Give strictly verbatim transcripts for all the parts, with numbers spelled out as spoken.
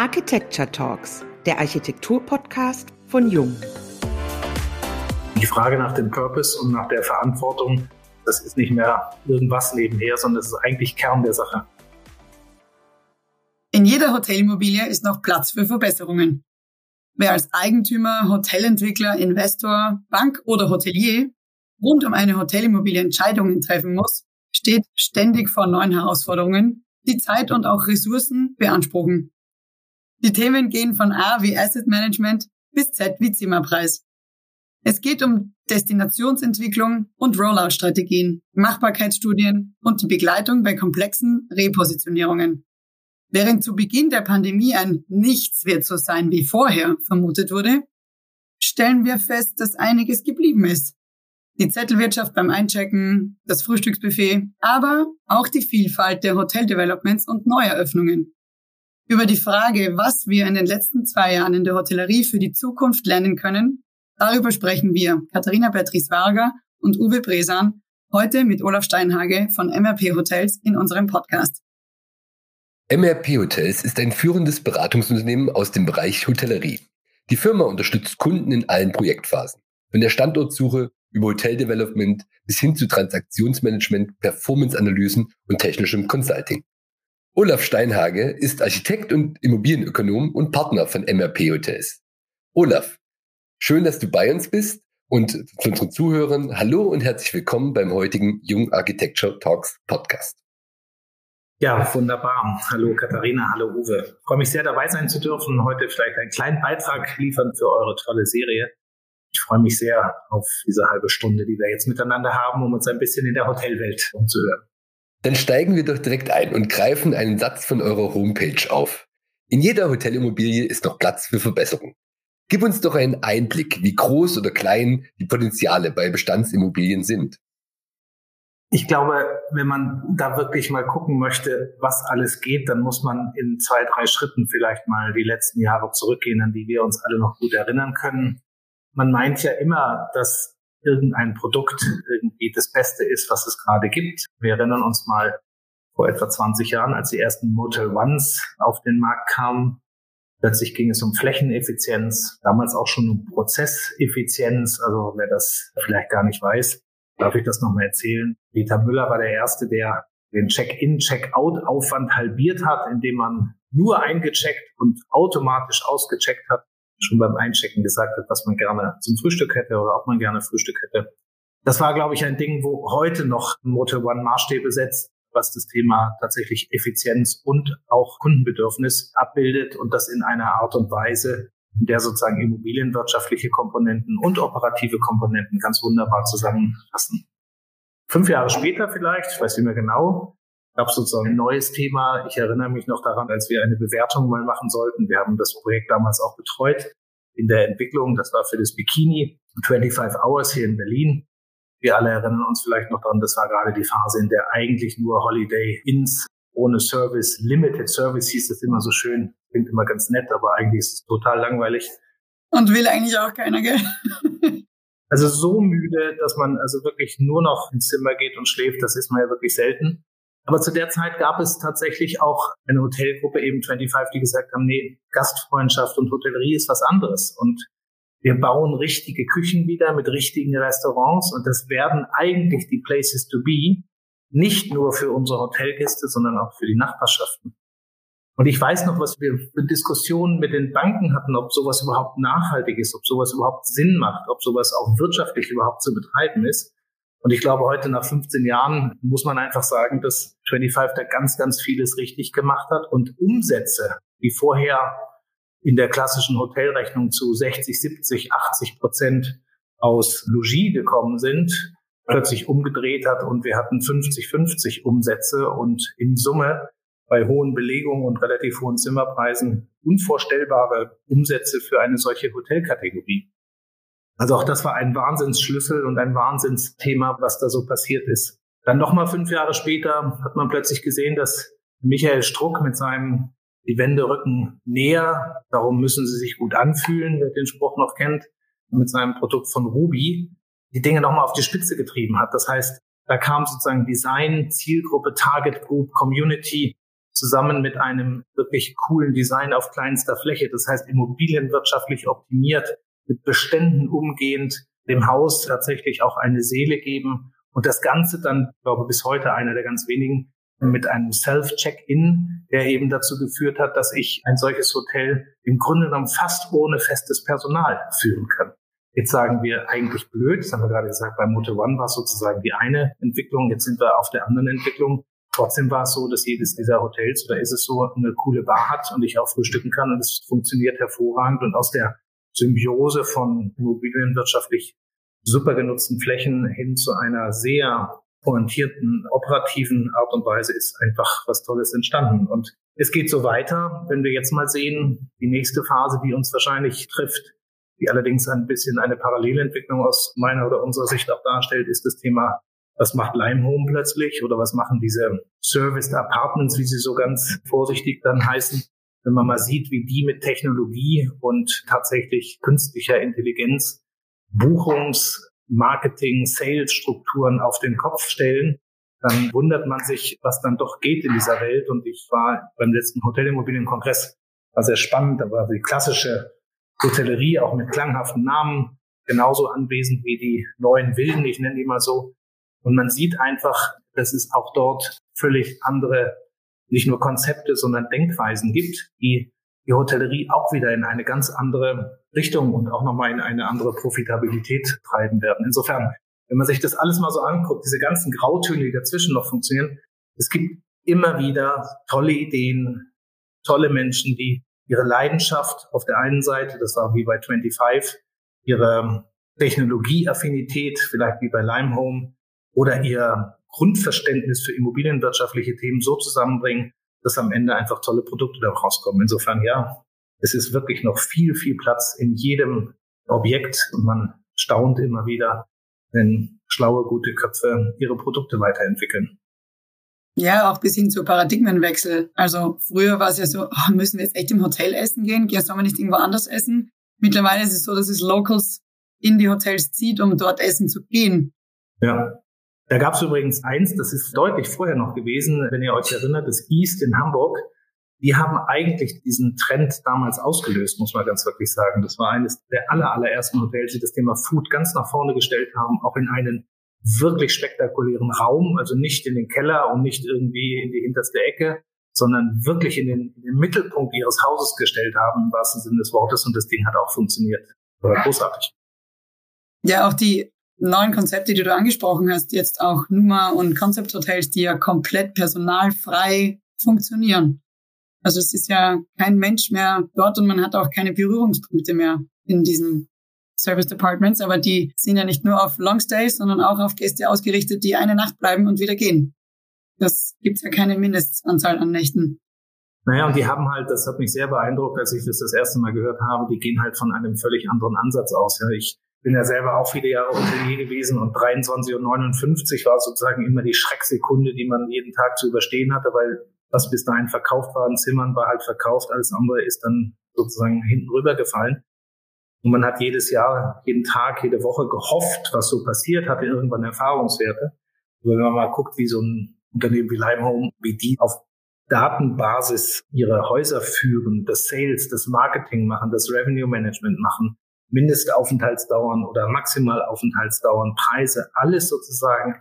Architecture Talks, der Architektur-Podcast von Jung. Die Frage nach dem Purpose und nach der Verantwortung, das ist nicht mehr irgendwas nebenher, sondern das ist eigentlich Kern der Sache. In jeder Hotelimmobilie ist noch Platz für Verbesserungen. Wer als Eigentümer, Hotelentwickler, Investor, Bank oder Hotelier rund um eine Hotelimmobilie Entscheidungen treffen muss, steht ständig vor neuen Herausforderungen, die Zeit und auch Ressourcen beanspruchen. Die Themen gehen von A wie Asset Management bis Z wie Zimmerpreis. Es geht um Destinationsentwicklung und Rollout-Strategien, Machbarkeitsstudien und die Begleitung bei komplexen Repositionierungen. Während zu Beginn der Pandemie ein Nichts wird so sein wie vorher vermutet wurde, stellen wir fest, dass einiges geblieben ist. Die Zettelwirtschaft beim Einchecken, das Frühstücksbuffet, aber auch die Vielfalt der Hotel-Developments und Neueröffnungen. Über die Frage, was wir in den letzten zwei Jahren in der Hotellerie für die Zukunft lernen können, darüber sprechen wir, Katharina Beatrice Warga und Uwe Bresan, heute mit Olaf Steinhage von M R P Hotels in unserem Podcast. M R P Hotels ist ein führendes Beratungsunternehmen aus dem Bereich Hotellerie. Die Firma unterstützt Kunden in allen Projektphasen, von der Standortsuche über Hotel-Development bis hin zu Transaktionsmanagement, Performance-Analysen und technischem Consulting. Olaf Steinhage ist Architekt und Immobilienökonom und Partner von M R P Hotels. Olaf, schön, dass du bei uns bist, und zu unseren Zuhörern hallo und herzlich willkommen beim heutigen Jung Architecture Talks Podcast. Ja, wunderbar. Hallo Katharina, hallo Uwe. Ich freue mich sehr, dabei sein zu dürfen, heute vielleicht einen kleinen Beitrag liefern für eure tolle Serie. Ich freue mich sehr auf diese halbe Stunde, die wir jetzt miteinander haben, um uns ein bisschen in der Hotelwelt umzuhören. Dann steigen wir doch direkt ein und greifen einen Satz von eurer Homepage auf. In jeder Hotelimmobilie ist noch Platz für Verbesserung. Gib uns doch einen Einblick, wie groß oder klein die Potenziale bei Bestandsimmobilien sind. Ich glaube, wenn man da wirklich mal gucken möchte, was alles geht, dann muss man in zwei, drei Schritten vielleicht mal die letzten Jahre zurückgehen, an die wir uns alle noch gut erinnern können. Man meint ja immer, dass irgendein Produkt irgendwie das Beste ist, was es gerade gibt. Wir erinnern uns mal vor etwa zwanzig Jahren, als die ersten Motel Ones auf den Markt kamen. Plötzlich ging es um Flächeneffizienz, damals auch schon um Prozesseffizienz. Also wer das vielleicht gar nicht weiß, darf ich das nochmal erzählen. Peter Müller war der Erste, der den Check-in, Check-out-Aufwand halbiert hat, indem man nur eingecheckt und automatisch ausgecheckt hat, schon beim Einchecken gesagt hat, was man gerne zum Frühstück hätte oder ob man gerne Frühstück hätte. Das war, glaube ich, ein Ding, wo heute noch Motel One Maßstäbe setzt, was das Thema tatsächlich Effizienz und auch Kundenbedürfnis abbildet, und das in einer Art und Weise, in der sozusagen immobilienwirtschaftliche Komponenten und operative Komponenten ganz wunderbar zusammenpassen. Fünf Jahre später vielleicht, ich weiß nicht mehr genau, gab es sozusagen ein neues Thema. Ich erinnere mich noch daran, als wir eine Bewertung mal machen sollten. Wir haben das Projekt damals auch betreut in der Entwicklung. Das war für das Bikini, twenty-five hours hier in Berlin. Wir alle erinnern uns vielleicht noch daran, das war gerade die Phase, in der eigentlich nur Holiday Inns ohne Service, Limited Service hieß das immer so schön. Klingt immer ganz nett, aber eigentlich ist es total langweilig. Und will eigentlich auch keiner, gell? Also so müde, dass man also wirklich nur noch ins Zimmer geht und schläft, das ist man ja wirklich selten. Aber zu der Zeit gab es tatsächlich auch eine Hotelgruppe, eben twenty-five, die gesagt haben, nee, Gastfreundschaft und Hotellerie ist was anderes. Und wir bauen richtige Küchen wieder mit richtigen Restaurants, und das werden eigentlich die Places to be, nicht nur für unsere Hotelgäste, sondern auch für die Nachbarschaften. Und ich weiß noch, was wir für Diskussionen mit den Banken hatten, ob sowas überhaupt nachhaltig ist, ob sowas überhaupt Sinn macht, ob sowas auch wirtschaftlich überhaupt zu betreiben ist. Und ich glaube, heute nach fünfzehn Jahren muss man einfach sagen, dass twenty-five da ganz, ganz vieles richtig gemacht hat und Umsätze, die vorher in der klassischen Hotelrechnung zu sechzig, siebzig, achtzig Prozent aus Logis gekommen sind, plötzlich umgedreht hat, und wir hatten fünfzig fünfzig Umsätze und in Summe bei hohen Belegungen und relativ hohen Zimmerpreisen unvorstellbare Umsätze für eine solche Hotelkategorie. Also auch das war ein Wahnsinnsschlüssel und ein Wahnsinnsthema, was da so passiert ist. Dann nochmal fünf Jahre später hat man plötzlich gesehen, dass Michael Struck mit seinem "Die Wände rücken näher, darum müssen sie sich gut anfühlen", wer den Spruch noch kennt, mit seinem Produkt von Ruby, die Dinge nochmal auf die Spitze getrieben hat. Das heißt, da kam sozusagen Design, Zielgruppe, Target Group, Community zusammen mit einem wirklich coolen Design auf kleinster Fläche, das heißt immobilienwirtschaftlich optimiert, mit Beständen umgehend, dem Haus tatsächlich auch eine Seele geben und das Ganze dann, glaube ich, bis heute einer der ganz wenigen, mit einem Self-Check-In, der eben dazu geführt hat, dass ich ein solches Hotel im Grunde genommen fast ohne festes Personal führen kann. Jetzt sagen wir eigentlich blöd, das haben wir gerade gesagt, bei Motel One war es sozusagen die eine Entwicklung, jetzt sind wir auf der anderen Entwicklung. Trotzdem war es so, dass jedes dieser Hotels, oder ist es so, eine coole Bar hat und ich auch frühstücken kann und es funktioniert hervorragend. Und aus der Symbiose von immobilienwirtschaftlich super genutzten Flächen hin zu einer sehr orientierten, operativen Art und Weise ist einfach was Tolles entstanden. Und es geht so weiter, wenn wir jetzt mal sehen, die nächste Phase, die uns wahrscheinlich trifft, die allerdings ein bisschen eine Parallelentwicklung aus meiner oder unserer Sicht auch darstellt, ist das Thema, was macht Limehome plötzlich oder was machen diese Serviced Apartments, wie sie so ganz vorsichtig dann heißen, wenn man mal sieht, wie die mit Technologie und tatsächlich künstlicher Intelligenz Buchungs-, Marketing-, Sales-Strukturen auf den Kopf stellen, dann wundert man sich, was dann doch geht in dieser Welt. Und ich war beim letzten Hotelimmobilienkongress, war sehr spannend, da war die klassische Hotellerie auch mit klanghaften Namen genauso anwesend wie die neuen Wilden, ich nenne die mal so. Und man sieht einfach, dass es auch dort völlig andere, nicht nur Konzepte, sondern Denkweisen gibt, die die Hotellerie auch wieder in eine ganz andere Richtung und auch nochmal in eine andere Profitabilität treiben werden. Insofern, wenn man sich das alles mal so anguckt, diese ganzen Grautöne, die dazwischen noch funktionieren, es gibt immer wieder tolle Ideen, tolle Menschen, die ihre Leidenschaft auf der einen Seite, das war wie bei Twenty Five, ihre Technologieaffinität, vielleicht wie bei Limehome, oder ihr Grundverständnis für immobilienwirtschaftliche Themen so zusammenbringen, dass am Ende einfach tolle Produkte da rauskommen. Insofern, ja, es ist wirklich noch viel, viel Platz in jedem Objekt und man staunt immer wieder, wenn schlaue, gute Köpfe ihre Produkte weiterentwickeln. Ja, auch bis hin zu Paradigmenwechsel. Also früher war es ja so, oh, müssen wir jetzt echt im Hotel essen gehen? Ja, sollen wir nicht irgendwo anders essen? Mittlerweile ist es so, dass es Locals in die Hotels zieht, um dort essen zu gehen. Ja. Da gab es übrigens eins, das ist deutlich vorher noch gewesen, wenn ihr euch erinnert, das East in Hamburg. Die haben eigentlich diesen Trend damals ausgelöst, muss man ganz wirklich sagen. Das war eines der aller, allerersten Hotels, die das Thema Food ganz nach vorne gestellt haben, auch in einen wirklich spektakulären Raum, also nicht in den Keller und nicht irgendwie in die hinterste Ecke, sondern wirklich in den, in den Mittelpunkt ihres Hauses gestellt haben, im wahrsten Sinne des Wortes. Und das Ding hat auch funktioniert. War großartig. Ja, auch die neuen Konzepte, die du angesprochen hast, jetzt auch Numa und Concept-Hotels, die ja komplett personalfrei funktionieren. Also es ist ja kein Mensch mehr dort und man hat auch keine Berührungspunkte mehr in diesen Service Departments, aber die sind ja nicht nur auf Longstays, sondern auch auf Gäste ausgerichtet, die eine Nacht bleiben und wieder gehen. Das gibt's ja keine Mindestanzahl an Nächten. Naja, und die haben halt, das hat mich sehr beeindruckt, als ich das das erste Mal gehört habe, die gehen halt von einem völlig anderen Ansatz aus. Ja, ich bin ja selber auch viele Jahre Hotelier gewesen und dreiundzwanzig Uhr neunundfünfzig war sozusagen immer die Schrecksekunde, die man jeden Tag zu überstehen hatte, weil was bis dahin verkauft war in Zimmern, war halt verkauft, alles andere ist dann sozusagen hinten rübergefallen. Und man hat jedes Jahr, jeden Tag, jede Woche gehofft, was so passiert, hatte irgendwann Erfahrungswerte. Und wenn man mal guckt, wie so ein Unternehmen wie Limehome, wie die auf Datenbasis ihre Häuser führen, das Sales, das Marketing machen, das Revenue Management machen, Mindestaufenthaltsdauern oder Maximalaufenthaltsdauern, Preise, alles sozusagen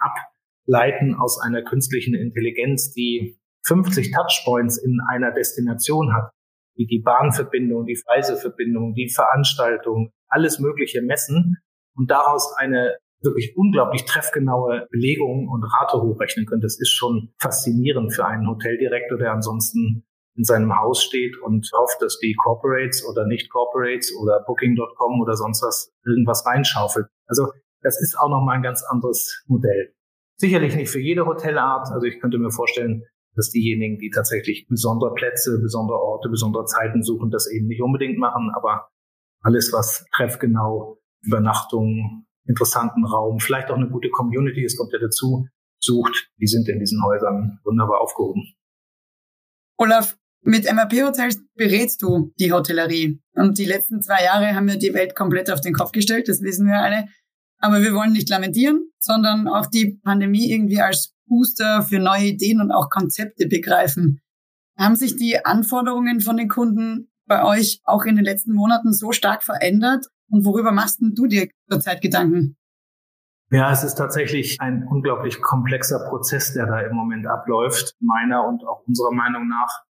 ableiten aus einer künstlichen Intelligenz, die fünfzig Touchpoints in einer Destination hat, die die Bahnverbindung, die Reiseverbindung, die Veranstaltung, alles Mögliche messen und daraus eine wirklich unglaublich treffgenaue Belegung und Rate hochrechnen können. Das ist schon faszinierend für einen Hoteldirektor, der ansonsten in seinem Haus steht und hofft, dass die Corporates oder Nicht-Corporates oder Booking Punkt com oder sonst was irgendwas reinschaufelt. Also das ist auch nochmal ein ganz anderes Modell. Sicherlich nicht für jede Hotelart. Also ich könnte mir vorstellen, dass diejenigen, die tatsächlich besondere Plätze, besondere Orte, besondere Zeiten suchen, das eben nicht unbedingt machen. Aber alles, was treffgenau, Übernachtung, interessanten Raum, vielleicht auch eine gute Community, es kommt ja dazu, sucht, die sind in diesen Häusern wunderbar aufgehoben. Olaf, mit M R P Hotels berätst du die Hotellerie. Und die letzten zwei Jahre haben wir die Welt komplett auf den Kopf gestellt, das wissen wir alle. Aber wir wollen nicht lamentieren, sondern auch die Pandemie irgendwie als Booster für neue Ideen und auch Konzepte begreifen. Haben sich die Anforderungen von den Kunden bei euch auch in den letzten Monaten so stark verändert? Und worüber machst denn du dir zurzeit Gedanken? Ja, es ist tatsächlich ein unglaublich komplexer Prozess, der da im Moment abläuft. Meiner und auch unserer Meinung nach,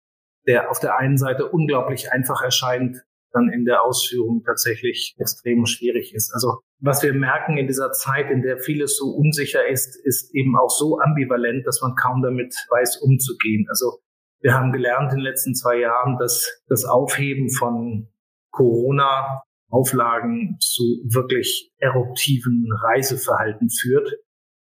der auf der einen Seite unglaublich einfach erscheint, dann in der Ausführung tatsächlich extrem schwierig ist. Also was wir merken in dieser Zeit, in der vieles so unsicher ist, ist eben auch so ambivalent, dass man kaum damit weiß, umzugehen. Also wir haben gelernt in den letzten zwei Jahren, dass das Aufheben von Corona Auflagen zu wirklich eruptiven Reiseverhalten führt.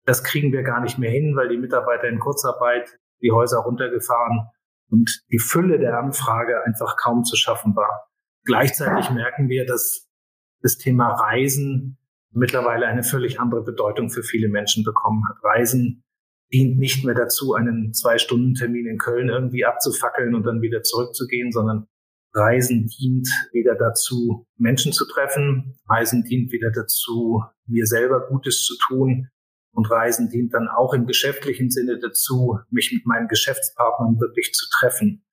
Das kriegen wir gar nicht mehr hin, weil die Mitarbeiter in Kurzarbeit die Häuser runtergefahren und die Fülle der Anfrage einfach kaum zu schaffen war. Gleichzeitig merken wir, dass das Thema Reisen mittlerweile eine völlig andere Bedeutung für viele Menschen bekommen hat. Reisen dient nicht mehr dazu, einen Zwei-Stunden-Termin in Köln irgendwie abzufackeln und dann wieder zurückzugehen, sondern Reisen dient wieder dazu, Menschen zu treffen. Reisen dient wieder dazu, mir selber Gutes zu tun. Und Reisen dient dann auch im geschäftlichen Sinne dazu, mich mit meinen Geschäftspartnern wirklich zu treffen.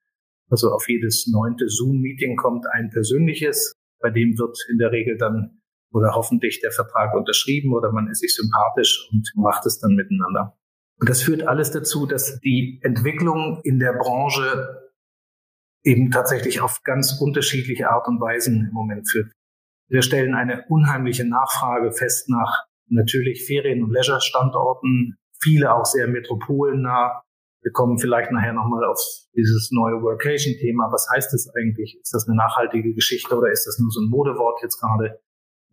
Also auf jedes neunte Zoom-Meeting kommt ein persönliches. Bei dem wird in der Regel dann oder hoffentlich der Vertrag unterschrieben oder man ist sich sympathisch und macht es dann miteinander. Und das führt alles dazu, dass die Entwicklung in der Branche eben tatsächlich auf ganz unterschiedliche Art und Weisen im Moment führt. Wir stellen eine unheimliche Nachfrage fest nach natürlich Ferien- und Leisure-Standorten, viele auch sehr metropolennah. Wir kommen vielleicht nachher nochmal auf dieses neue Workation-Thema. Was heißt das eigentlich? Ist das eine nachhaltige Geschichte oder ist das nur so ein Modewort jetzt gerade?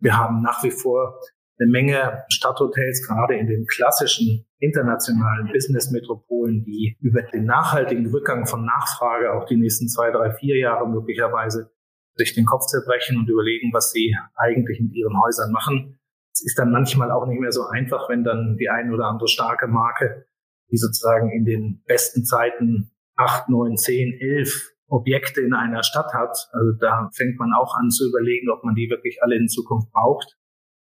Wir haben nach wie vor eine Menge Stadthotels, gerade in den klassischen internationalen Business-Metropolen, die über den nachhaltigen Rückgang von Nachfrage auch die nächsten zwei, drei, vier Jahre möglicherweise sich den Kopf zerbrechen und überlegen, was sie eigentlich mit ihren Häusern machen. Es ist dann manchmal auch nicht mehr so einfach, wenn dann die ein oder andere starke Marke, die sozusagen in den besten Zeiten acht, neun, zehn, elf Objekte in einer Stadt hat. Also da fängt man auch an zu überlegen, ob man die wirklich alle in Zukunft braucht.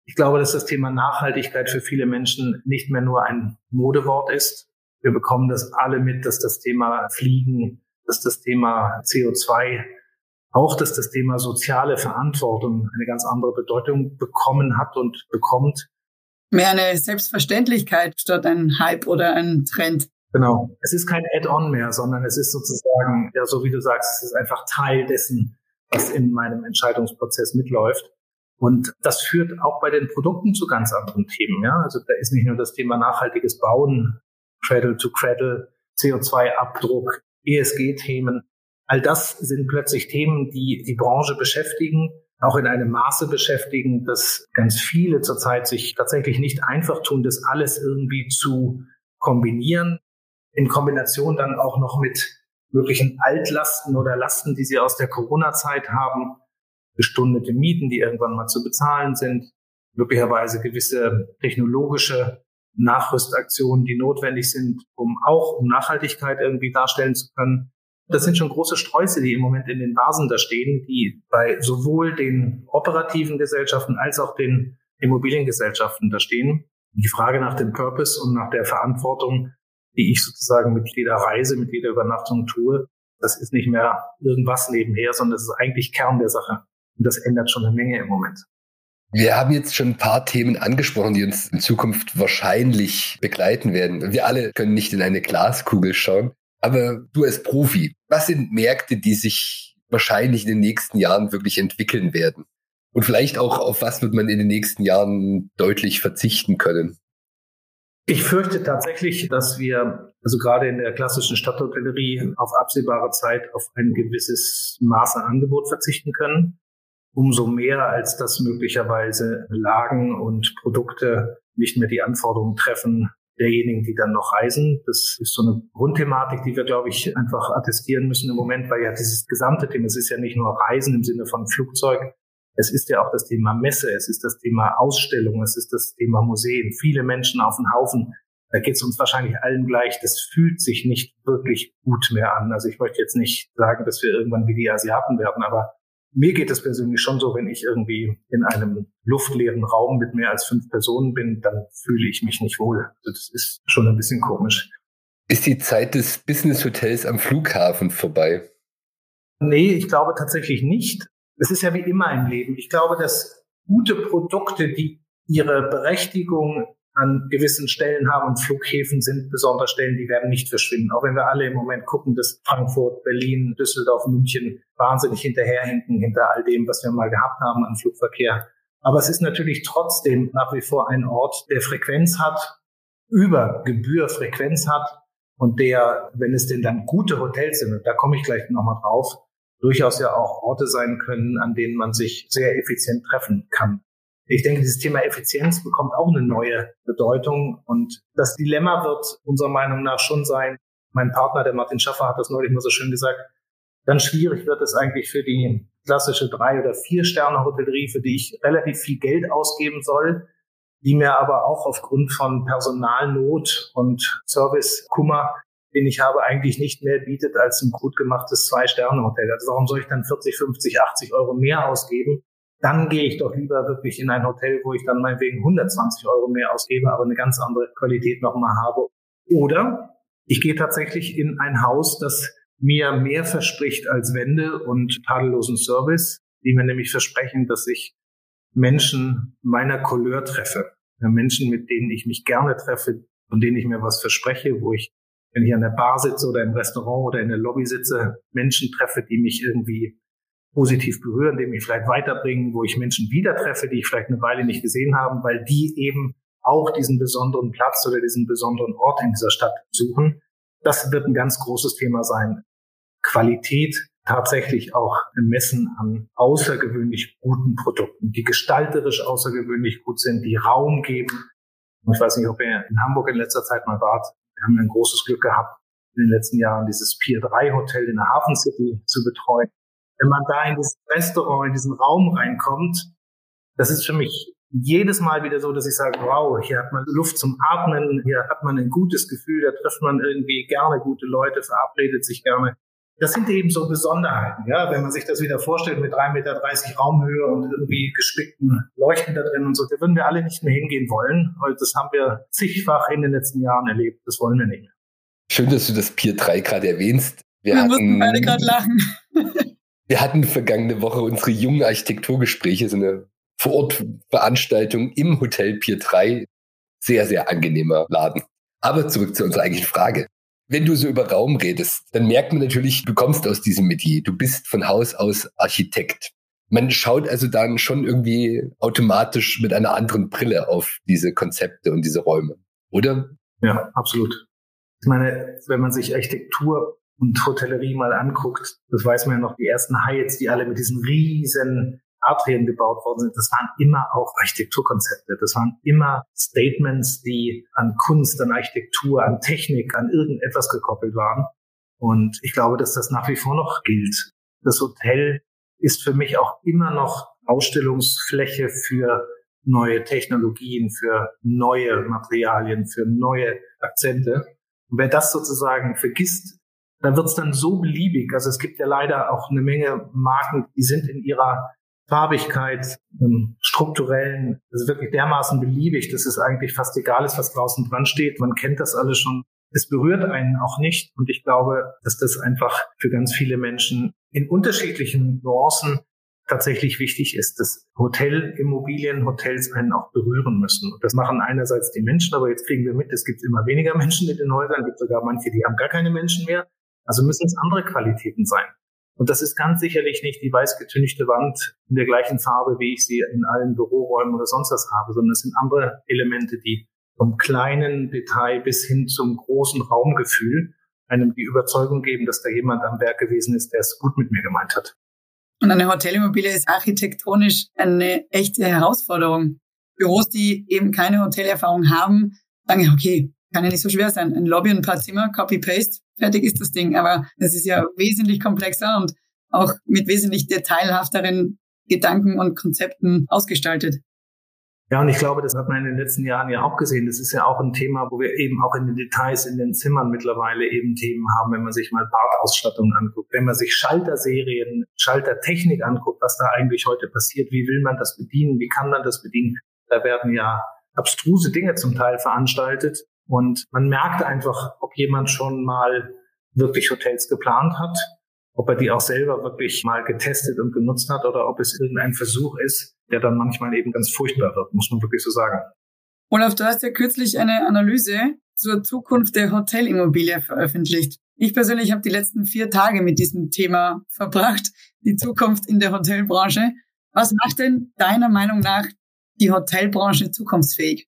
Ich glaube, dass das Thema Nachhaltigkeit für viele Menschen nicht mehr nur ein Modewort ist. Wir bekommen das alle mit, dass das Thema Fliegen, dass das Thema C O zwei, auch dass das Thema soziale Verantwortung eine ganz andere Bedeutung bekommen hat und bekommt. Mehr eine Selbstverständlichkeit statt ein Hype oder ein Trend. Genau. Es ist kein Add-on mehr, sondern es ist sozusagen, ja, so wie du sagst, es ist einfach Teil dessen, was in meinem Entscheidungsprozess mitläuft. Und das führt auch bei den Produkten zu ganz anderen Themen. Ja? Also da ist nicht nur das Thema nachhaltiges Bauen, Cradle to Cradle, C O zwei Abdruck, E S G-Themen. All das sind plötzlich Themen, die die Branche beschäftigen, auch in einem Maße beschäftigen, dass ganz viele zurzeit sich tatsächlich nicht einfach tun, das alles irgendwie zu kombinieren. In Kombination dann auch noch mit möglichen Altlasten oder Lasten, die sie aus der Corona-Zeit haben. Gestundete Mieten, die irgendwann mal zu bezahlen sind, möglicherweise gewisse technologische Nachrüstaktionen, die notwendig sind, um auch um Nachhaltigkeit irgendwie darstellen zu können. Das sind schon große Sträuße, die im Moment in den Vasen da stehen, die bei sowohl den operativen Gesellschaften als auch den Immobiliengesellschaften da stehen. Und die Frage nach dem Purpose und nach der Verantwortung, die ich sozusagen mit jeder Reise, mit jeder Übernachtung tue, das ist nicht mehr irgendwas nebenher, sondern das ist eigentlich Kern der Sache. Und das ändert schon eine Menge im Moment. Wir haben jetzt schon ein paar Themen angesprochen, die uns in Zukunft wahrscheinlich begleiten werden. Wir alle können nicht in eine Glaskugel schauen. Aber du als Profi, was sind Märkte, die sich wahrscheinlich in den nächsten Jahren wirklich entwickeln werden? Und vielleicht auch, auf was wird man in den nächsten Jahren deutlich verzichten können? Ich fürchte tatsächlich, dass wir, also gerade in der klassischen Stadthotellerie, auf absehbare Zeit auf ein gewisses Maß an Angebot verzichten können. Umso mehr, als dass möglicherweise Lagen und Produkte nicht mehr die Anforderungen treffen derjenigen, die dann noch reisen. Das ist so eine Grundthematik, die wir, glaube ich, einfach attestieren müssen im Moment, weil ja dieses gesamte Thema, es ist ja nicht nur Reisen im Sinne von Flugzeug, es ist ja auch das Thema Messe, es ist das Thema Ausstellung, es ist das Thema Museen. Viele Menschen auf den Haufen, da geht es uns wahrscheinlich allen gleich. Das fühlt sich nicht wirklich gut mehr an. Also ich möchte jetzt nicht sagen, dass wir irgendwann wie die Asiaten werden, aber mir geht es persönlich schon so, wenn ich irgendwie in einem luftleeren Raum mit mehr als fünf Personen bin, dann fühle ich mich nicht wohl. Also das ist schon ein bisschen komisch. Ist die Zeit des Business-Hotels am Flughafen vorbei? Nee, ich glaube tatsächlich nicht. Es ist ja wie immer im Leben. Ich glaube, dass gute Produkte, die ihre Berechtigung an gewissen Stellen haben, und Flughäfen sind besondere Stellen, die werden nicht verschwinden. Auch wenn wir alle im Moment gucken, dass Frankfurt, Berlin, Düsseldorf, München wahnsinnig hinterherhinken hinter all dem, was wir mal gehabt haben an Flugverkehr. Aber es ist natürlich trotzdem nach wie vor ein Ort, der Frequenz hat, über Gebühr Frequenz hat und der, wenn es denn dann gute Hotels sind, und da komme ich gleich nochmal drauf, durchaus ja auch Orte sein können, an denen man sich sehr effizient treffen kann. Ich denke, dieses Thema Effizienz bekommt auch eine neue Bedeutung. Und das Dilemma wird unserer Meinung nach schon sein, mein Partner, der Martin Schaffer, hat das neulich mal so schön gesagt, ganz schwierig wird es eigentlich für die klassische drei- oder vier-Sterne-Hotellerie, für die ich relativ viel Geld ausgeben soll, die mir aber auch aufgrund von Personalnot und Servicekummer, den ich habe, eigentlich nicht mehr bietet als ein gut gemachtes Zwei-Sterne-Hotel. Also warum soll ich dann vierzig, fünfzig, achtzig Euro mehr ausgeben? Dann gehe ich doch lieber wirklich in ein Hotel, wo ich dann meinetwegen hundertzwanzig Euro mehr ausgebe, aber eine ganz andere Qualität nochmal habe. Oder ich gehe tatsächlich in ein Haus, das mir mehr verspricht als Wände und tadellosen Service, die mir nämlich versprechen, dass ich Menschen meiner Couleur treffe. Menschen, mit denen ich mich gerne treffe, von denen ich mir was verspreche, wo ich, wenn ich an der Bar sitze oder im Restaurant oder in der Lobby sitze, Menschen treffe, die mich irgendwie positiv berühren, die mich vielleicht weiterbringen, wo ich Menschen wieder treffe, die ich vielleicht eine Weile nicht gesehen habe, weil die eben auch diesen besonderen Platz oder diesen besonderen Ort in dieser Stadt suchen. Das wird ein ganz großes Thema sein. Qualität tatsächlich auch im Messen an außergewöhnlich guten Produkten, die gestalterisch außergewöhnlich gut sind, die Raum geben. Ich weiß nicht, ob ihr in Hamburg in letzter Zeit mal wart. Wir haben ein großes Glück gehabt, in den letzten Jahren dieses Pier drei Hotel in der Hafen City zu betreuen. Wenn man da in dieses Restaurant, in diesen Raum reinkommt, das ist für mich jedes Mal wieder so, dass ich sage, wow, hier hat man Luft zum Atmen, hier hat man ein gutes Gefühl, da trifft man irgendwie gerne gute Leute, verabredet sich gerne. Das sind eben so Besonderheiten, ja, wenn man sich das wieder vorstellt mit drei Komma dreißig Meter Raumhöhe und irgendwie gespickten Leuchten da drin und so, da würden wir alle nicht mehr hingehen wollen. Das haben wir zigfach in den letzten Jahren erlebt, das wollen wir nicht mehr. Schön, dass du das Pier drei gerade erwähnst. Wir, wir hatten, müssen alle gerade lachen. Wir hatten vergangene Woche unsere jungen Architekturgespräche, so eine Vor-Ort-Veranstaltung im Hotel Pier drei. Sehr, sehr angenehmer Laden. Aber zurück zu unserer eigentlichen Frage. Wenn du so über Raum redest, dann merkt man natürlich, du kommst aus diesem Metier. Du bist von Haus aus Architekt. Man schaut also dann schon irgendwie automatisch mit einer anderen Brille auf diese Konzepte und diese Räume, oder? Ja, absolut. Ich meine, wenn man sich Architektur und Hotellerie mal anguckt, das weiß man ja noch, die ersten Hyatt, die alle mit diesen riesen Atrien gebaut worden sind, das waren immer auch Architekturkonzepte. Das waren immer Statements, die an Kunst, an Architektur, an Technik, an irgendetwas gekoppelt waren. Und ich glaube, dass das nach wie vor noch gilt. Das Hotel ist für mich auch immer noch Ausstellungsfläche für neue Technologien, für neue Materialien, für neue Akzente. Und wer das sozusagen vergisst, da wird's dann so beliebig. Also es gibt ja leider auch eine Menge Marken, die sind in ihrer Farbigkeit, im strukturellen, also wirklich dermaßen beliebig, dass es eigentlich fast egal ist, was draußen dran steht. Man kennt das alles schon. Es berührt einen auch nicht. Und ich glaube, dass das einfach für ganz viele Menschen in unterschiedlichen Nuancen tatsächlich wichtig ist, dass Hotelimmobilien, Hotels einen auch berühren müssen. Und das machen einerseits die Menschen, aber jetzt kriegen wir mit, es gibt immer weniger Menschen in den Häusern. Es gibt sogar manche, die haben gar keine Menschen mehr. Also müssen es andere Qualitäten sein. Und das ist ganz sicherlich nicht die weiß getünchte Wand in der gleichen Farbe, wie ich sie in allen Büroräumen oder sonst was habe, sondern es sind andere Elemente, die vom kleinen Detail bis hin zum großen Raumgefühl einem die Überzeugung geben, dass da jemand am Werk gewesen ist, der es gut mit mir gemeint hat. Und eine Hotelimmobilie ist architektonisch eine echte Herausforderung. Büros, die eben keine Hotelerfahrung haben, sagen, okay, kann ja nicht so schwer sein. Ein Lobby, ein paar Zimmer, Copy-Paste, fertig ist das Ding. Aber das ist ja wesentlich komplexer und auch mit wesentlich detailhafteren Gedanken und Konzepten ausgestaltet. Ja, und ich glaube, das hat man in den letzten Jahren ja auch gesehen. Das ist ja auch ein Thema, wo wir eben auch in den Details in den Zimmern mittlerweile eben Themen haben, wenn man sich mal Badausstattung anguckt, wenn man sich Schalterserien, Schaltertechnik anguckt, was da eigentlich heute passiert, wie will man das bedienen, wie kann man das bedienen. Da werden ja abstruse Dinge zum Teil veranstaltet, Und man merkt einfach, ob jemand schon mal wirklich Hotels geplant hat, ob er die auch selber wirklich mal getestet und genutzt hat oder ob es irgendein Versuch ist, der dann manchmal eben ganz furchtbar wird, muss man wirklich so sagen. Olaf, du hast ja kürzlich eine Analyse zur Zukunft der Hotelimmobilie veröffentlicht. Ich persönlich habe die letzten vier Tage mit diesem Thema verbracht, die Zukunft in der Hotelbranche. Was macht denn deiner Meinung nach die Hotelbranche zukunftsfähig?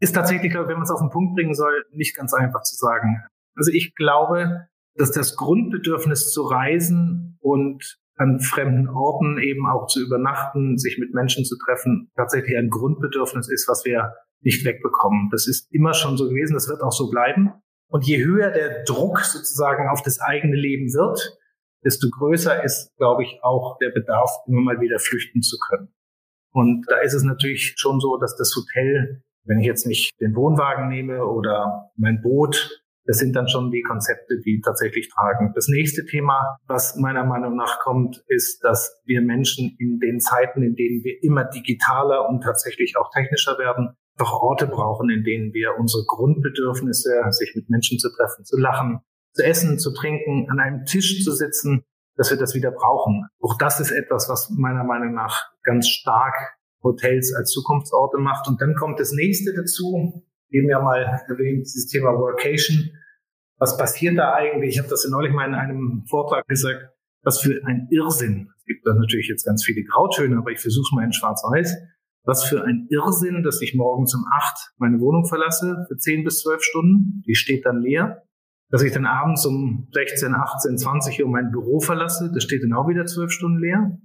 Ist tatsächlich, glaube ich, wenn man es auf den Punkt bringen soll, nicht ganz einfach zu sagen. Also ich glaube, dass das Grundbedürfnis zu reisen und an fremden Orten eben auch zu übernachten, sich mit Menschen zu treffen, tatsächlich ein Grundbedürfnis ist, was wir nicht wegbekommen. Das ist immer schon so gewesen, das wird auch so bleiben. Und je höher der Druck sozusagen auf das eigene Leben wird, desto größer ist, glaube ich, auch der Bedarf, immer mal wieder flüchten zu können. Und da ist es natürlich schon so, dass das Hotel, wenn ich jetzt nicht den Wohnwagen nehme oder mein Boot, das sind dann schon die Konzepte, die tatsächlich tragen. Das nächste Thema, was meiner Meinung nach kommt, ist, dass wir Menschen in den Zeiten, in denen wir immer digitaler und tatsächlich auch technischer werden, doch Orte brauchen, in denen wir unsere Grundbedürfnisse, sich mit Menschen zu treffen, zu lachen, zu essen, zu trinken, an einem Tisch zu sitzen, dass wir das wieder brauchen. Auch das ist etwas, was meiner Meinung nach ganz stark Hotels als Zukunftsorte macht. Und dann kommt das nächste dazu, eben ja mal erwähnt, dieses Thema Workation. Was passiert da eigentlich? Ich habe das neulich mal in einem Vortrag gesagt, was für ein Irrsinn. Es gibt da natürlich jetzt ganz viele Grautöne, aber ich versuche es mal in schwarz-weiß. Was für ein Irrsinn, dass ich morgens um acht meine Wohnung verlasse für zehn bis zwölf Stunden. Die steht dann leer. Dass ich dann abends um sechzehn, achtzehn, zwanzig Uhr mein Büro verlasse. Das steht dann auch wieder zwölf Stunden leer.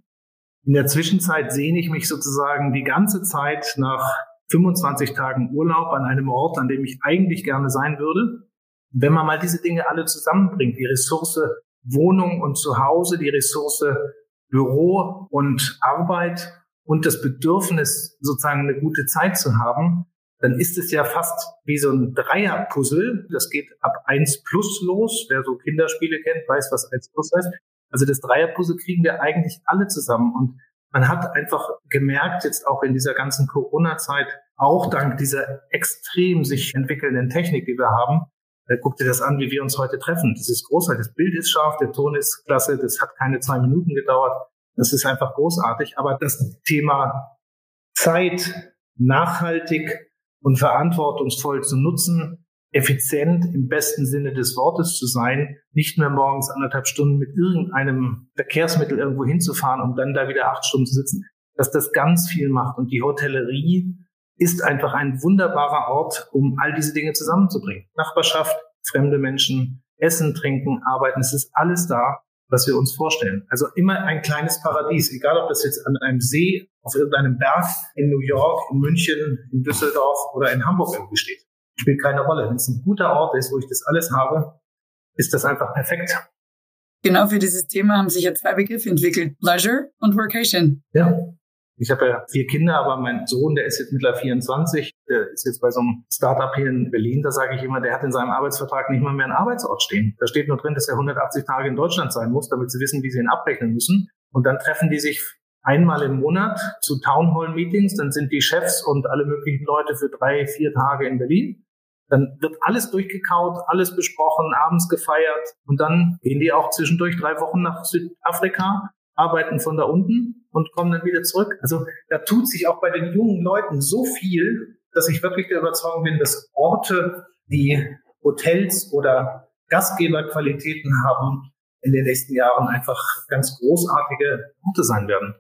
In der Zwischenzeit sehne ich mich sozusagen die ganze Zeit nach fünfundzwanzig Tagen Urlaub an einem Ort, an dem ich eigentlich gerne sein würde. Wenn man mal diese Dinge alle zusammenbringt, die Ressource Wohnung und Zuhause, die Ressource Büro und Arbeit und das Bedürfnis, sozusagen eine gute Zeit zu haben, dann ist es ja fast wie so ein Dreierpuzzle. Das geht ab eins plus los. Wer so Kinderspiele kennt, weiß, was eins plus heißt. Also das Dreierpuzzle kriegen wir eigentlich alle zusammen. Und man hat einfach gemerkt, jetzt auch in dieser ganzen Corona-Zeit, auch dank dieser extrem sich entwickelnden Technik, die wir haben, guck dir das an, wie wir uns heute treffen. Das ist großartig. Das Bild ist scharf, der Ton ist klasse, das hat keine zwei Minuten gedauert. Das ist einfach großartig. Aber das Thema Zeit nachhaltig und verantwortungsvoll zu nutzen, effizient im besten Sinne des Wortes zu sein, nicht mehr morgens anderthalb Stunden mit irgendeinem Verkehrsmittel irgendwo hinzufahren, um dann da wieder acht Stunden zu sitzen, dass das ganz viel macht. Und die Hotellerie ist einfach ein wunderbarer Ort, um all diese Dinge zusammenzubringen. Nachbarschaft, fremde Menschen, Essen, Trinken, Arbeiten, es ist alles da, was wir uns vorstellen. Also immer ein kleines Paradies, egal ob das jetzt an einem See, auf irgendeinem Berg, in New York, in München, in Düsseldorf oder in Hamburg irgendwie steht. Spielt keine Rolle. Wenn es ein guter Ort ist, wo ich das alles habe, ist das einfach perfekt. Genau für dieses Thema haben sich ja zwei Begriffe entwickelt. Pleasure und Workation. Ja. Ich habe ja vier Kinder, aber mein Sohn, der ist jetzt mittlerweile vierundzwanzig, der ist jetzt bei so einem Startup hier in Berlin, da sage ich immer, der hat in seinem Arbeitsvertrag nicht mal mehr einen Arbeitsort stehen. Da steht nur drin, dass er hundertachtzig Tage in Deutschland sein muss, damit sie wissen, wie sie ihn abrechnen müssen. Und dann treffen die sich einmal im Monat zu Townhall-Meetings, dann sind die Chefs und alle möglichen Leute für drei, vier Tage in Berlin. Dann wird alles durchgekaut, alles besprochen, abends gefeiert und dann gehen die auch zwischendurch drei Wochen nach Südafrika, arbeiten von da unten und kommen dann wieder zurück. Also da tut sich auch bei den jungen Leuten so viel, dass ich wirklich der Überzeugung bin, dass Orte, die Hotels oder Gastgeberqualitäten haben, in den nächsten Jahren einfach ganz großartige Orte sein werden.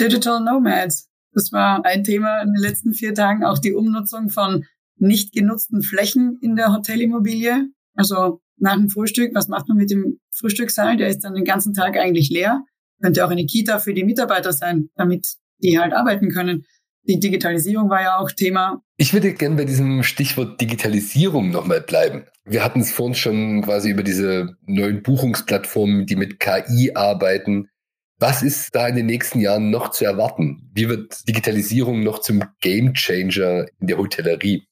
Digital Nomads, das war ein Thema in den letzten vier Tagen, auch die Umnutzung von nicht genutzten Flächen in der Hotelimmobilie. Also nach dem Frühstück, was macht man mit dem Frühstückssaal? Der ist dann den ganzen Tag eigentlich leer. Könnte auch eine Kita für die Mitarbeiter sein, damit die halt arbeiten können. Die Digitalisierung war ja auch Thema. Ich würde gerne bei diesem Stichwort Digitalisierung nochmal bleiben. Wir hatten es vorhin schon quasi über diese neuen Buchungsplattformen, die mit K I arbeiten. Was ist da in den nächsten Jahren noch zu erwarten? Wie wird Digitalisierung noch zum Gamechanger in der Hotellerie?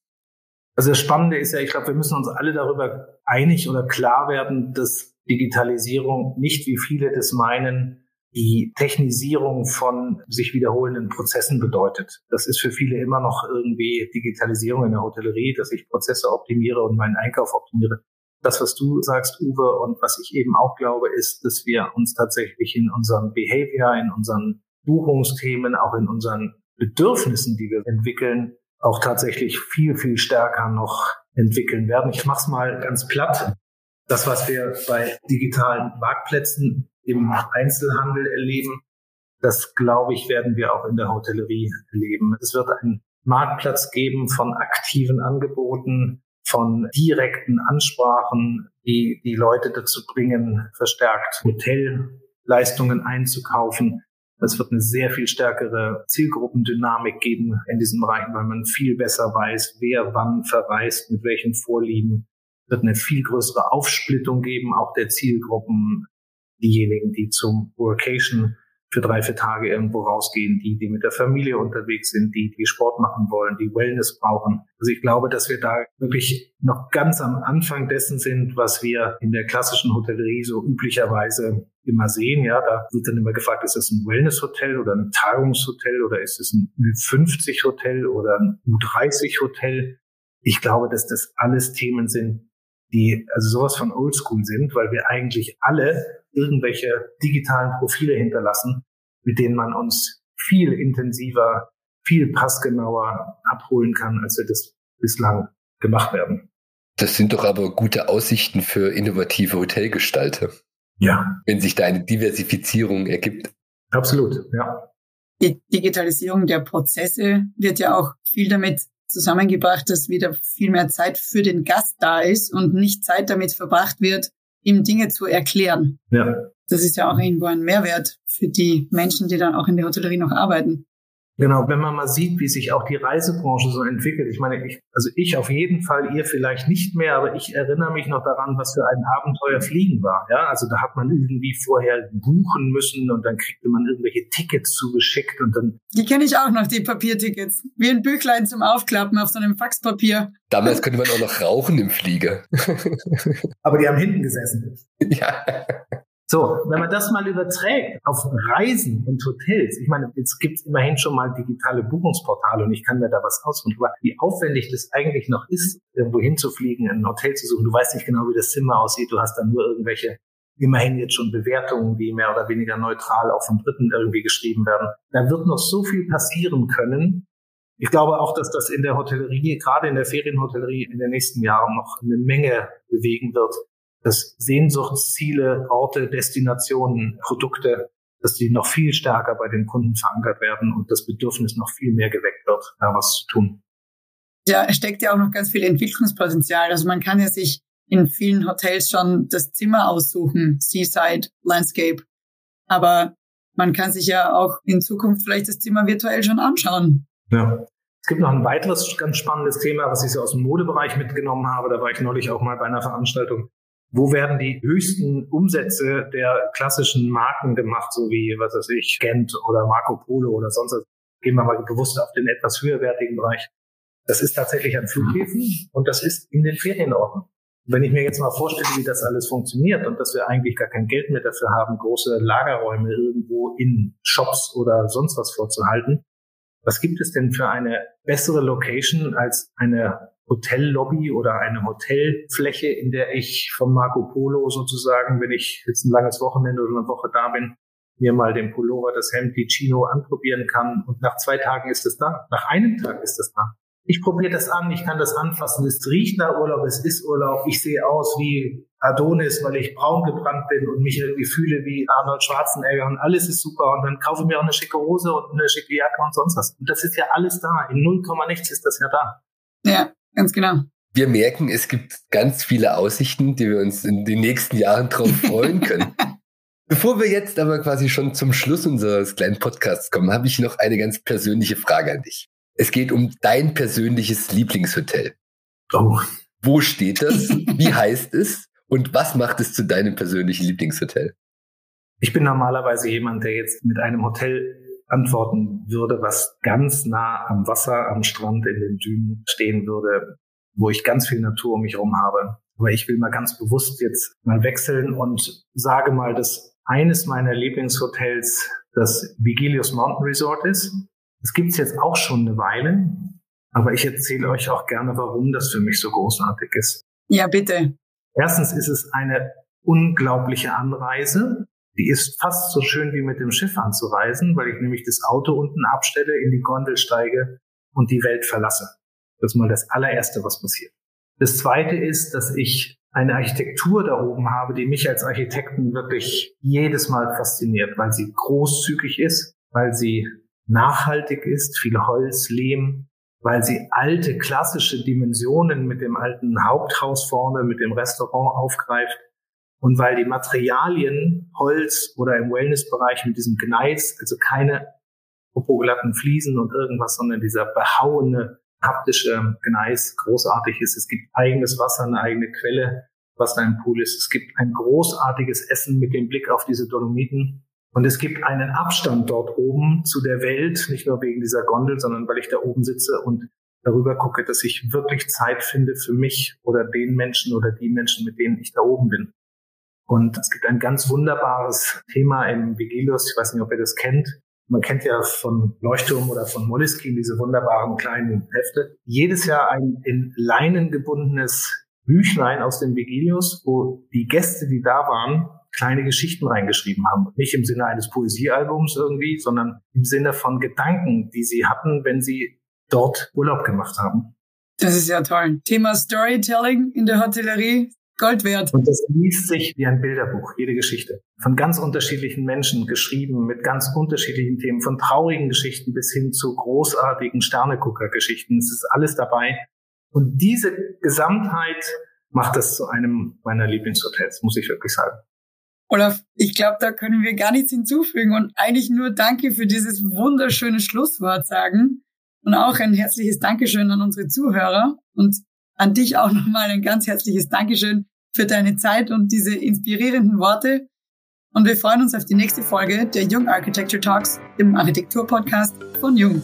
Also das Spannende ist ja, ich glaube, wir müssen uns alle darüber einig oder klar werden, dass Digitalisierung nicht, wie viele das meinen, die Technisierung von sich wiederholenden Prozessen bedeutet. Das ist für viele immer noch irgendwie Digitalisierung in der Hotellerie, dass ich Prozesse optimiere und meinen Einkauf optimiere. Das, was du sagst, Uwe, und was ich eben auch glaube, ist, dass wir uns tatsächlich in unserem Behavior, in unseren Buchungsthemen, auch in unseren Bedürfnissen, die wir entwickeln, auch tatsächlich viel, viel stärker noch entwickeln werden. Ich mache es mal ganz platt. Das, was wir bei digitalen Marktplätzen im Einzelhandel erleben, das, glaube ich, werden wir auch in der Hotellerie erleben. Es wird einen Marktplatz geben von aktiven Angeboten, von direkten Ansprachen, die die Leute dazu bringen, verstärkt Hotelleistungen einzukaufen. Es wird eine sehr viel stärkere Zielgruppendynamik geben in diesen Bereichen, weil man viel besser weiß, wer wann verreist, mit welchen Vorlieben. Es wird eine viel größere Aufsplittung geben, auch der Zielgruppen. Diejenigen, die zum Workation für drei, vier Tage irgendwo rausgehen, die, die mit der Familie unterwegs sind, die, die Sport machen wollen, die Wellness brauchen. Also ich glaube, dass wir da wirklich noch ganz am Anfang dessen sind, was wir in der klassischen Hotellerie so üblicherweise immer sehen. Ja, da wird dann immer gefragt, ist das ein Wellness-Hotel oder ein Tagungshotel oder ist es ein Ü fünfzig Hotel oder ein U dreißig Hotel? Ich glaube, dass das alles Themen sind, die also sowas von Oldschool sind, weil wir eigentlich alle irgendwelche digitalen Profile hinterlassen, mit denen man uns viel intensiver, viel passgenauer abholen kann, als wir das bislang gemacht werden. Das sind doch aber gute Aussichten für innovative Hotelgestalter. Ja. Wenn sich da eine Diversifizierung ergibt. Absolut, ja. Die Digitalisierung der Prozesse wird ja auch viel damit zusammengebracht, dass wieder viel mehr Zeit für den Gast da ist und nicht Zeit damit verbracht wird, ihm Dinge zu erklären. Ja. Das ist ja auch irgendwo ein Mehrwert für die Menschen, die dann auch in der Hotellerie noch arbeiten. Genau, wenn man mal sieht, wie sich auch die Reisebranche so entwickelt. Ich meine, ich, also ich auf jeden Fall, ihr vielleicht nicht mehr, aber ich erinnere mich noch daran, was für ein Abenteuer Fliegen war. Ja, also da hat man irgendwie vorher buchen müssen und dann kriegte man irgendwelche Tickets zugeschickt und dann... Die kenne ich auch noch, die Papiertickets. Wie ein Büchlein zum Aufklappen auf so einem Faxpapier. Damals konnte man auch noch rauchen im Flieger. Aber die haben hinten gesessen. Ja. So, wenn man das mal überträgt auf Reisen und Hotels, ich meine, jetzt gibt's immerhin schon mal digitale Buchungsportale und ich kann mir da was aussuchen, aber wie aufwendig das eigentlich noch ist, irgendwo hinzufliegen, ein Hotel zu suchen, du weißt nicht genau, wie das Zimmer aussieht, du hast dann nur irgendwelche, immerhin jetzt schon Bewertungen, die mehr oder weniger neutral auch von Dritten irgendwie geschrieben werden. Da wird noch so viel passieren können. Ich glaube auch, dass das in der Hotellerie, gerade in der Ferienhotellerie in den nächsten Jahren noch eine Menge bewegen wird. Dass Sehnsuchtsziele, Orte, Destinationen, Produkte, dass die noch viel stärker bei den Kunden verankert werden und das Bedürfnis noch viel mehr geweckt wird, da was zu tun. Da steckt ja auch noch ganz viel Entwicklungspotenzial. Also man kann ja sich in vielen Hotels schon das Zimmer aussuchen, Seaside, Landscape. Aber man kann sich ja auch in Zukunft vielleicht das Zimmer virtuell schon anschauen. Ja. Es gibt noch ein weiteres ganz spannendes Thema, was ich so aus dem Modebereich mitgenommen habe. Da war ich neulich auch mal bei einer Veranstaltung. Wo werden die höchsten Umsätze der klassischen Marken gemacht, so wie, was weiß ich, Gent oder Marco Polo oder sonst was? Gehen wir mal bewusst auf den etwas höherwertigen Bereich. Das ist tatsächlich an Flughäfen und das ist in den Ferienorten. Wenn ich mir jetzt mal vorstelle, wie das alles funktioniert und dass wir eigentlich gar kein Geld mehr dafür haben, große Lagerräume irgendwo in Shops oder sonst was vorzuhalten, was gibt es denn für eine bessere Location als eine Hotellobby oder eine Hotelfläche, in der ich vom Marco Polo sozusagen, wenn ich jetzt ein langes Wochenende oder eine Woche da bin, mir mal den Pullover, das Hemd, die Chino anprobieren kann und nach zwei Tagen ist das da, nach einem Tag ist das da. Ich probiere das an, ich kann das anfassen, es riecht nach Urlaub, es ist Urlaub, ich sehe aus wie Adonis, weil ich braun gebrannt bin und mich irgendwie fühle wie Arnold Schwarzenegger und alles ist super und dann kaufe ich mir auch eine schicke Hose und eine schicke Jacke und sonst was. Und das ist ja alles da, in null Komma nichts ist das ja da. Ja. Ganz genau. Wir merken, es gibt ganz viele Aussichten, die wir uns in den nächsten Jahren drauf freuen können. Bevor wir jetzt aber quasi schon zum Schluss unseres kleinen Podcasts kommen, habe ich noch eine ganz persönliche Frage an dich. Es geht um dein persönliches Lieblingshotel. Oh. Wo steht das? Wie heißt es? Und was macht es zu deinem persönlichen Lieblingshotel? Ich bin normalerweise jemand, der jetzt mit einem Hotel antworten würde, was ganz nah am Wasser, am Strand, in den Dünen stehen würde, wo ich ganz viel Natur um mich herum habe. Aber ich will mal ganz bewusst jetzt mal wechseln und sage mal, dass eines meiner Lieblingshotels das Vigilius Mountain Resort ist. Das gibt es jetzt auch schon eine Weile, aber ich erzähle euch auch gerne, warum das für mich so großartig ist. Ja, bitte. Erstens ist es eine unglaubliche Anreise. Die ist fast so schön wie mit dem Schiff anzureisen, weil ich nämlich das Auto unten abstelle, in die Gondel steige und die Welt verlasse. Das ist mal das allererste, was passiert. Das zweite ist, dass ich eine Architektur da oben habe, die mich als Architekten wirklich jedes Mal fasziniert, weil sie großzügig ist, weil sie nachhaltig ist, viel Holz, Lehm, weil sie alte klassische Dimensionen mit dem alten Haupthaus vorne, mit dem Restaurant aufgreift und weil die Materialien, Holz oder im Wellnessbereich mit diesem Gneis, also keine opoglatten Fliesen und irgendwas, sondern dieser behauene, haptische Gneis großartig ist. Es gibt eigenes Wasser, eine eigene Quelle, was da im Pool ist. Es gibt ein großartiges Essen mit dem Blick auf diese Dolomiten. Und es gibt einen Abstand dort oben zu der Welt, nicht nur wegen dieser Gondel, sondern weil ich da oben sitze und darüber gucke, dass ich wirklich Zeit finde für mich oder den Menschen oder die Menschen, mit denen ich da oben bin. Und es gibt ein ganz wunderbares Thema im Vigilius, ich weiß nicht, ob ihr das kennt. Man kennt ja von Leuchtturm oder von Moleskine diese wunderbaren kleinen Hefte. Jedes Jahr ein in Leinen gebundenes Büchlein aus dem Vigilius, wo die Gäste, die da waren, kleine Geschichten reingeschrieben haben. Nicht im Sinne eines Poesiealbums irgendwie, sondern im Sinne von Gedanken, die sie hatten, wenn sie dort Urlaub gemacht haben. Das ist ja toll. Thema Storytelling in der Hotellerie. Gold wert. Und das liest sich wie ein Bilderbuch, jede Geschichte. Von ganz unterschiedlichen Menschen geschrieben, mit ganz unterschiedlichen Themen, von traurigen Geschichten bis hin zu großartigen Sternegucker-Geschichten. Es ist alles dabei. Und diese Gesamtheit macht das zu einem meiner Lieblingshotels, muss ich wirklich sagen. Olaf, ich glaube, da können wir gar nichts hinzufügen und eigentlich nur Danke für dieses wunderschöne Schlusswort sagen. Und auch ein herzliches Dankeschön an unsere Zuhörer und an dich auch nochmal ein ganz herzliches Dankeschön für deine Zeit und diese inspirierenden Worte. Und wir freuen uns auf die nächste Folge der Jung Architecture Talks, dem Architektur-Podcast von Jung.